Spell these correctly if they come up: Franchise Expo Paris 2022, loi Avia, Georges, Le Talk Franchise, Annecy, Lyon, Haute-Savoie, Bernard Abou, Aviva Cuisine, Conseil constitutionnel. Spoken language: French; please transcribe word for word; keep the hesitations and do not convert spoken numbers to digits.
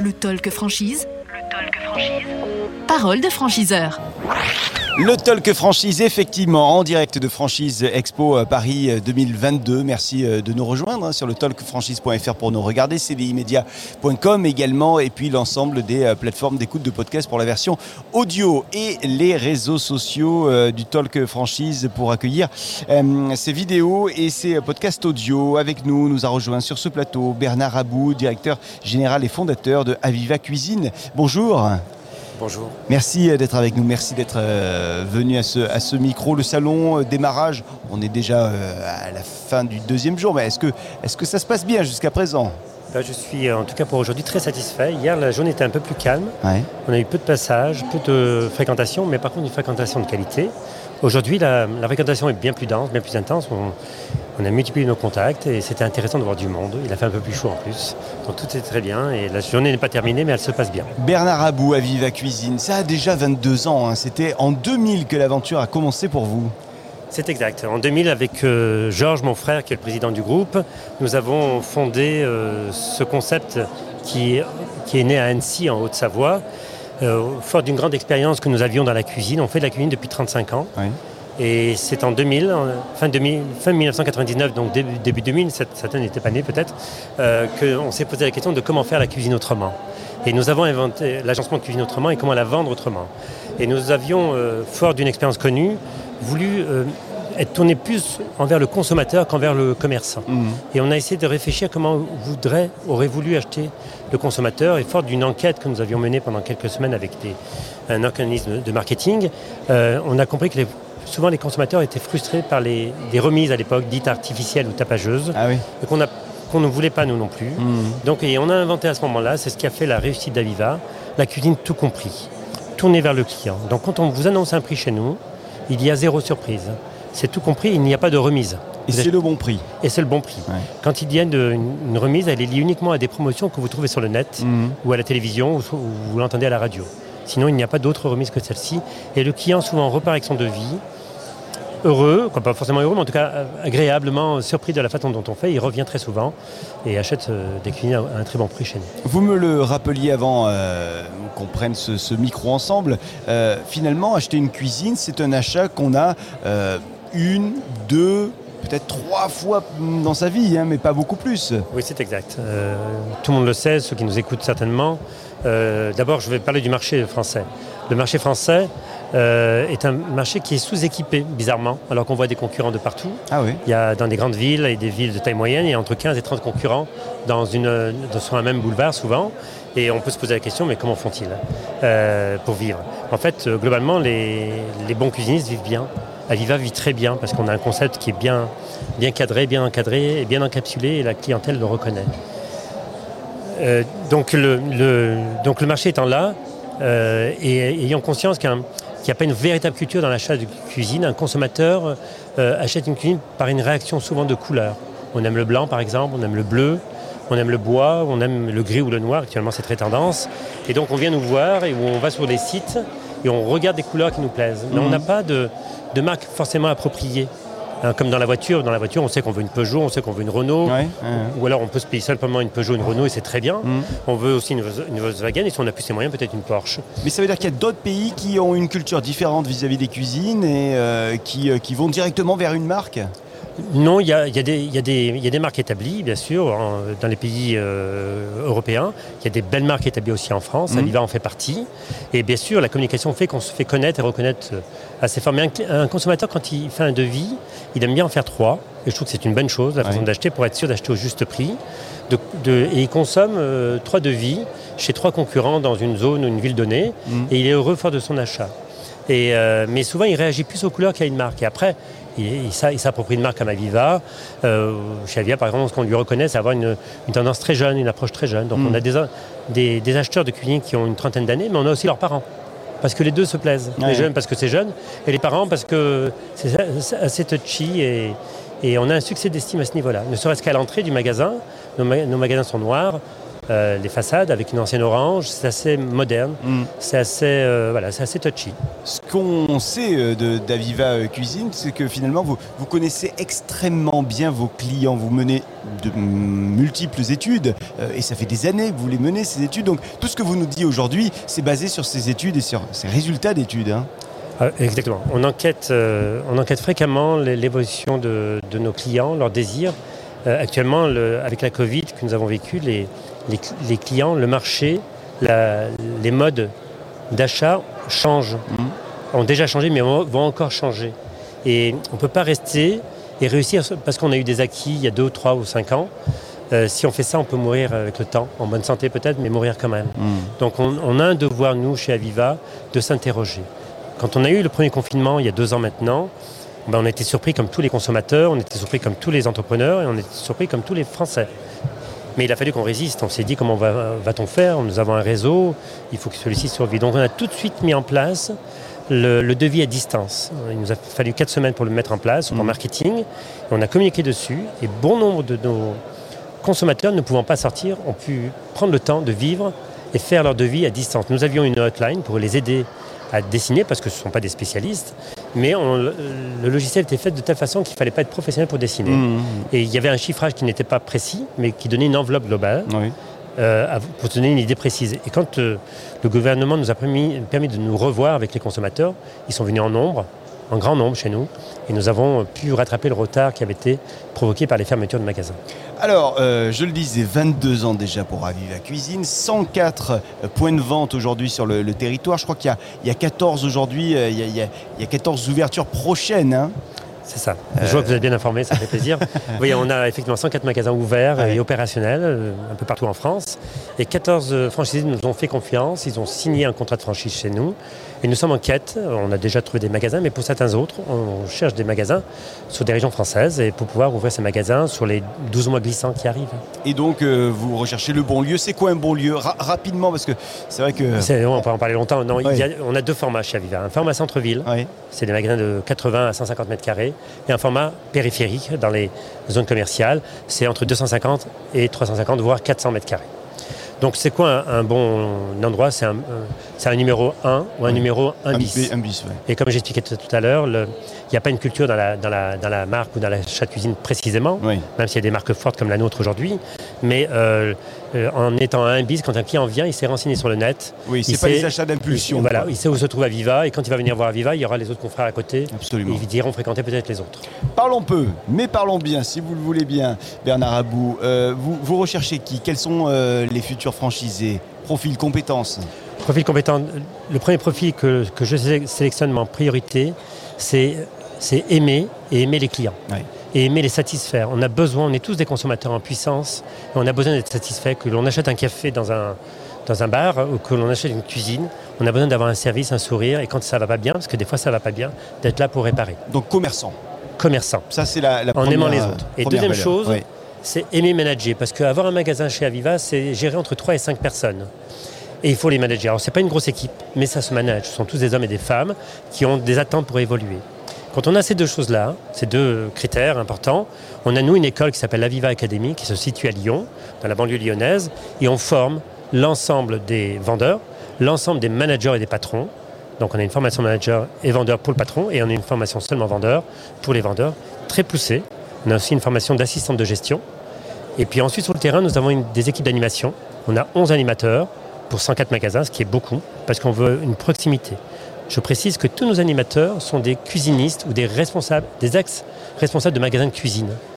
Le Talk Franchise. Le Talk Franchise. Parole de franchiseur. Le Talk Franchise, effectivement, en direct de Franchise Expo Paris deux mille vingt-deux. Merci de nous rejoindre sur le talk franchise point f r pour nous regarder, c v i media point com également, et puis l'ensemble des plateformes d'écoute de podcast pour la version audio et les réseaux sociaux du Talk Franchise pour accueillir ces vidéos et ces podcasts audio. Avec nous, nous a rejoint sur ce plateau Bernard Abou, directeur général et fondateur de Aviva Cuisine. Bonjour. Bonjour. Merci d'être avec nous, merci d'être venu à ce, à ce micro. Le salon, démarrage, on est déjà à la fin du deuxième jour, mais est-ce que, est-ce que ça se passe bien jusqu'à présent ? Ben, je suis en tout cas pour aujourd'hui très satisfait. Hier, la journée était un peu plus calme. Ouais. On a eu peu de passages, peu de fréquentation, mais par contre une fréquentation de qualité. Aujourd'hui, la, la fréquentation est bien plus dense, bien plus intense. On, on a multiplié nos contacts et c'était intéressant de voir du monde. Il a fait un peu plus chaud en plus. Donc tout est très bien et la journée n'est pas terminée, mais elle se passe bien. Bernard Abou, Aviva Cuisine, ça a déjà vingt-deux ans. Hein. C'était en deux mille que l'aventure a commencé pour vous. C'est exact. En deux mille, avec euh, Georges, mon frère, qui est le président du groupe, nous avons fondé euh, ce concept qui, qui est né à Annecy, en Haute-Savoie. Euh, fort d'une grande expérience que nous avions dans la cuisine. On fait de la cuisine depuis trente-cinq ans. Oui. Et c'est en deux mille, fin, deux mille, fin mille neuf cent quatre-vingt-dix-neuf, donc début, début deux mille, certains n'étaient pas nés peut-être, euh, qu'on s'est posé la question de comment faire la cuisine autrement. Et nous avons inventé l'agencement de cuisine autrement et comment la vendre autrement. Et nous avions, euh, fort d'une expérience connue, voulu euh, être tourné plus envers le consommateur qu'envers le commerçant. Mmh. Et on a essayé de réfléchir comment voudrait, aurait voulu acheter le consommateur. Et fort d'une enquête que nous avions menée pendant quelques semaines avec des, un organisme de marketing, euh, on a compris que les, souvent les consommateurs étaient frustrés par les, des remises à l'époque dites artificielles ou tapageuses. Ah oui. Et qu'on, a, qu'on ne voulait pas nous non plus. Mmh. Donc, et on a inventé à ce moment-là, c'est ce qui a fait la réussite d'Aviva, la cuisine tout compris, tournée vers le client. Donc quand on vous annonce un prix chez nous, il y a zéro surprise. C'est tout compris, il n'y a pas de remise. Et vous c'est êtes... le bon prix. Et c'est le bon prix. Ouais. Quand il y a une, une remise, elle est liée uniquement à des promotions que vous trouvez sur le net, mmh. ou à la télévision, ou, ou vous l'entendez à la radio. Sinon, il n'y a pas d'autre remise que celle-ci. Et le client, souvent, repart avec son devis, heureux, quoi, pas forcément heureux, mais en tout cas agréablement surpris de la façon dont on fait. Il revient très souvent et achète euh, des cuisines à un très bon prix chez nous. Vous me le rappeliez avant euh, qu'on prenne ce, ce micro ensemble. Euh, finalement, acheter une cuisine, c'est un achat qu'on a... Euh, une, deux, peut-être trois fois dans sa vie, hein, mais pas beaucoup plus. Oui, c'est exact. Euh, tout le monde le sait, ceux qui nous écoutent certainement. Euh, d'abord, je vais parler du marché français. Le marché français euh, est un marché qui est sous-équipé, bizarrement, alors qu'on voit des concurrents de partout. Ah oui. Il y a dans des grandes villes et des villes de taille moyenne, il y a entre quinze et trente concurrents dans une, dans, sur un même boulevard, souvent. Et on peut se poser la question, mais comment font-ils euh, pour vivre ? En fait, globalement, les, les bons cuisinistes vivent bien. Aviva vit très bien parce qu'on a un concept qui est bien, bien cadré, bien encadré et bien encapsulé et la clientèle le reconnaît. Euh, donc, le, le, donc le marché étant là euh, et ayant conscience qu'il n'y a pas une véritable culture dans l'achat de cuisine, un consommateur euh, achète une cuisine par une réaction souvent de couleurs. On aime le blanc par exemple, on aime le bleu, on aime le bois, on aime le gris ou le noir, actuellement c'est très tendance. Et donc on vient nous voir et on va sur des sites et on regarde des couleurs qui nous plaisent. Mais mmh. on n'a pas de, de marque forcément appropriée. Hein, comme dans la voiture, dans la voiture on sait qu'on veut une Peugeot, on sait qu'on veut une Renault, ouais, ouais, ouais. Ou alors on peut se payer simplement une Peugeot, une Renault et c'est très bien. Mmh. On veut aussi une, une Volkswagen et si on n'a plus ces moyens, peut-être une Porsche. Mais ça veut dire qu'il y a d'autres pays qui ont une culture différente vis-à-vis des cuisines et euh, qui, euh, qui vont directement vers une marque ? Non, il y, y, y, y a des marques établies, bien sûr, en, dans les pays euh, européens. Il y a des belles marques établies aussi en France. Mmh. Aviva en fait partie. Et bien sûr, la communication fait qu'on se fait connaître et reconnaître assez fort. Mais un, un consommateur, quand il fait un devis, il aime bien en faire trois. Et je trouve que c'est une bonne chose, la façon oui. d'acheter, pour être sûr d'acheter au juste prix. De, de, et il consomme euh, trois devis chez trois concurrents dans une zone ou une ville donnée. Mmh. Et il est heureux fort de son achat. Et, euh, mais souvent, il réagit plus aux couleurs qu'à une marque. Et après... Il, il s'approprie une marque comme Aviva. Euh, chez Aviva, par exemple, ce qu'on lui reconnaît, c'est avoir une, une tendance très jeune, une approche très jeune. Donc, mmh. on a des, des, des acheteurs de cuisine qui ont une trentaine d'années, mais on a aussi leurs parents. Parce que les deux se plaisent. Ah, les oui. jeunes, parce que c'est jeune, et les parents, parce que c'est, c'est assez touchy. Et, et on a un succès d'estime à ce niveau-là. Ne serait-ce qu'à l'entrée du magasin, nos, nos magasins sont noirs. euh, les façades avec une ancienne orange. C'est assez moderne, mm. c'est assez, euh, voilà, c'est assez touchy. Ce qu'on sait de, d'Aviva Cuisine, c'est que finalement, vous, vous connaissez extrêmement bien vos clients. Vous menez de multiples études euh, et ça fait des années que vous les menez, ces études. Donc, tout ce que vous nous dites aujourd'hui, c'est basé sur ces études et sur ces résultats d'études, hein. Ah, exactement. On enquête, euh, on enquête fréquemment l'évolution de, de nos clients, leurs désirs. Euh, actuellement, le, avec la Covid que nous avons vécu, les, les, les clients, le marché, la, les modes d'achat changent, mmh. ont déjà changé, mais vont, vont encore changer. Et on ne peut pas rester et réussir parce qu'on a eu des acquis il y a deux, trois ou cinq ans. Euh, si on fait ça, on peut mourir avec le temps, en bonne santé peut-être, mais mourir quand même. Mmh. Donc on, on a un devoir, nous, chez Aviva, de s'interroger. Quand on a eu le premier confinement, il y a deux ans maintenant, ben on a été surpris comme tous les consommateurs, on était surpris comme tous les entrepreneurs et on était surpris comme tous les Français. Mais il a fallu qu'on résiste. On s'est dit comment va, va-t-on faire ? Nous avons un réseau, il faut que celui-ci survive. Donc on a tout de suite mis en place le, le devis à distance. Il nous a fallu quatre semaines pour le mettre en place, mmh. en marketing. On a communiqué dessus et bon nombre de nos consommateurs ne pouvant pas sortir ont pu prendre le temps de vivre et faire leur devis à distance. Nous avions une hotline pour les aider à dessiner, parce que ce ne sont pas des spécialistes, mais on, le logiciel était fait de telle façon qu'il ne fallait pas être professionnel pour dessiner. Mmh. Et il y avait un chiffrage qui n'était pas précis, mais qui donnait une enveloppe globale, oui. euh, pour donner une idée précise. Et quand euh, le gouvernement nous a permis, permis de nous revoir avec les consommateurs, ils sont venus en nombre, en grand nombre chez nous, et nous avons pu rattraper le retard qui avait été provoqué par les fermetures de magasins. Alors, euh, je le disais, vingt-deux ans déjà pour Aviva Cuisine, cent quatre points de vente aujourd'hui sur le, le territoire. Je crois qu'il y a, il y a quatorze aujourd'hui, euh, il, y a, il y a quatorze ouvertures prochaines, hein. C'est ça. Je vois euh... que vous êtes bien informé, ça fait plaisir. Oui, on a effectivement cent quatre magasins ouverts ouais. et opérationnels un peu partout en France. Et quatorze franchisés nous ont fait confiance. Ils ont signé un contrat de franchise chez nous. Et nous sommes en quête. On a déjà trouvé des magasins, mais pour certains autres, on cherche des magasins sur des régions françaises et pour pouvoir ouvrir ces magasins sur les douze mois glissants qui arrivent. Et donc, euh, vous recherchez le bon lieu. C'est quoi un bon lieu ? Ra- Rapidement, parce que c'est vrai que... C'est, on peut en parler longtemps. Non, ouais. il y a, on a deux formats chez Aviva. Un format centre-ville. Ouais. C'est des magasins de quatre-vingts à cent cinquante mètres carrés. Et un format périphérique dans les zones commerciales, c'est entre deux cent cinquante et trois cent cinquante, voire quatre cents mètres carrés. Donc c'est quoi un, un bon endroit ? C'est un, un, c'est un numéro un ou un numéro un bis. Un bis, ouais. Et comme j'expliquais tout, tout à l'heure, il n'y a pas une culture dans la, dans, la, dans la marque ou dans la chaque cuisine précisément, oui. même s'il y a des marques fortes comme la nôtre aujourd'hui. Mais euh, euh, en étant à un bis, quand un client vient, il s'est renseigné sur le net. Oui, c'est il pas sait, les achats d'impulsion. Il, voilà, il sait où se trouve Aviva et quand il va venir voir Aviva, il y aura les autres confrères à côté. Absolument. Et ils diront fréquenter peut-être les autres. Parlons peu, mais parlons bien, si vous le voulez bien, Bernard Abou. Euh, vous, vous recherchez qui ? Quels sont euh, les futurs franchisé, profil compétence. Profil compétence. Le premier profil que, que je sélectionne en priorité, c'est, c'est aimer et aimer les clients. Oui. Et aimer les satisfaire. On a besoin, on est tous des consommateurs en puissance, et on a besoin d'être satisfait. Que l'on achète un café dans un, dans un bar ou que l'on achète une cuisine, on a besoin d'avoir un service, un sourire, et quand ça ne va pas bien, parce que des fois ça ne va pas bien, d'être là pour réparer. Donc commerçant. Commerçant. Ça c'est la, la première. En aimant les autres. Et deuxième valeur. chose... Oui. C'est aimer manager, parce qu'avoir un magasin chez Aviva, c'est gérer entre trois et cinq personnes. Et il faut les manager. Alors, ce n'est pas une grosse équipe, mais ça se manage. Ce sont tous des hommes et des femmes qui ont des attentes pour évoluer. Quand on a ces deux choses-là, ces deux critères importants, on a, nous, une école qui s'appelle l'Aviva Academy, qui se situe à Lyon, dans la banlieue lyonnaise, et on forme l'ensemble des vendeurs, l'ensemble des managers et des patrons. Donc, on a une formation manager et vendeur pour le patron, et on a une formation seulement vendeur pour les vendeurs, très poussée. On a aussi une formation d'assistante de gestion. Et puis ensuite, sur le terrain, nous avons une, des équipes d'animation. On a onze animateurs pour cent quatre magasins, ce qui est beaucoup, parce qu'on veut une proximité. Je précise que tous nos animateurs sont des cuisinistes ou des responsables, des ex-responsables de magasins de cuisine.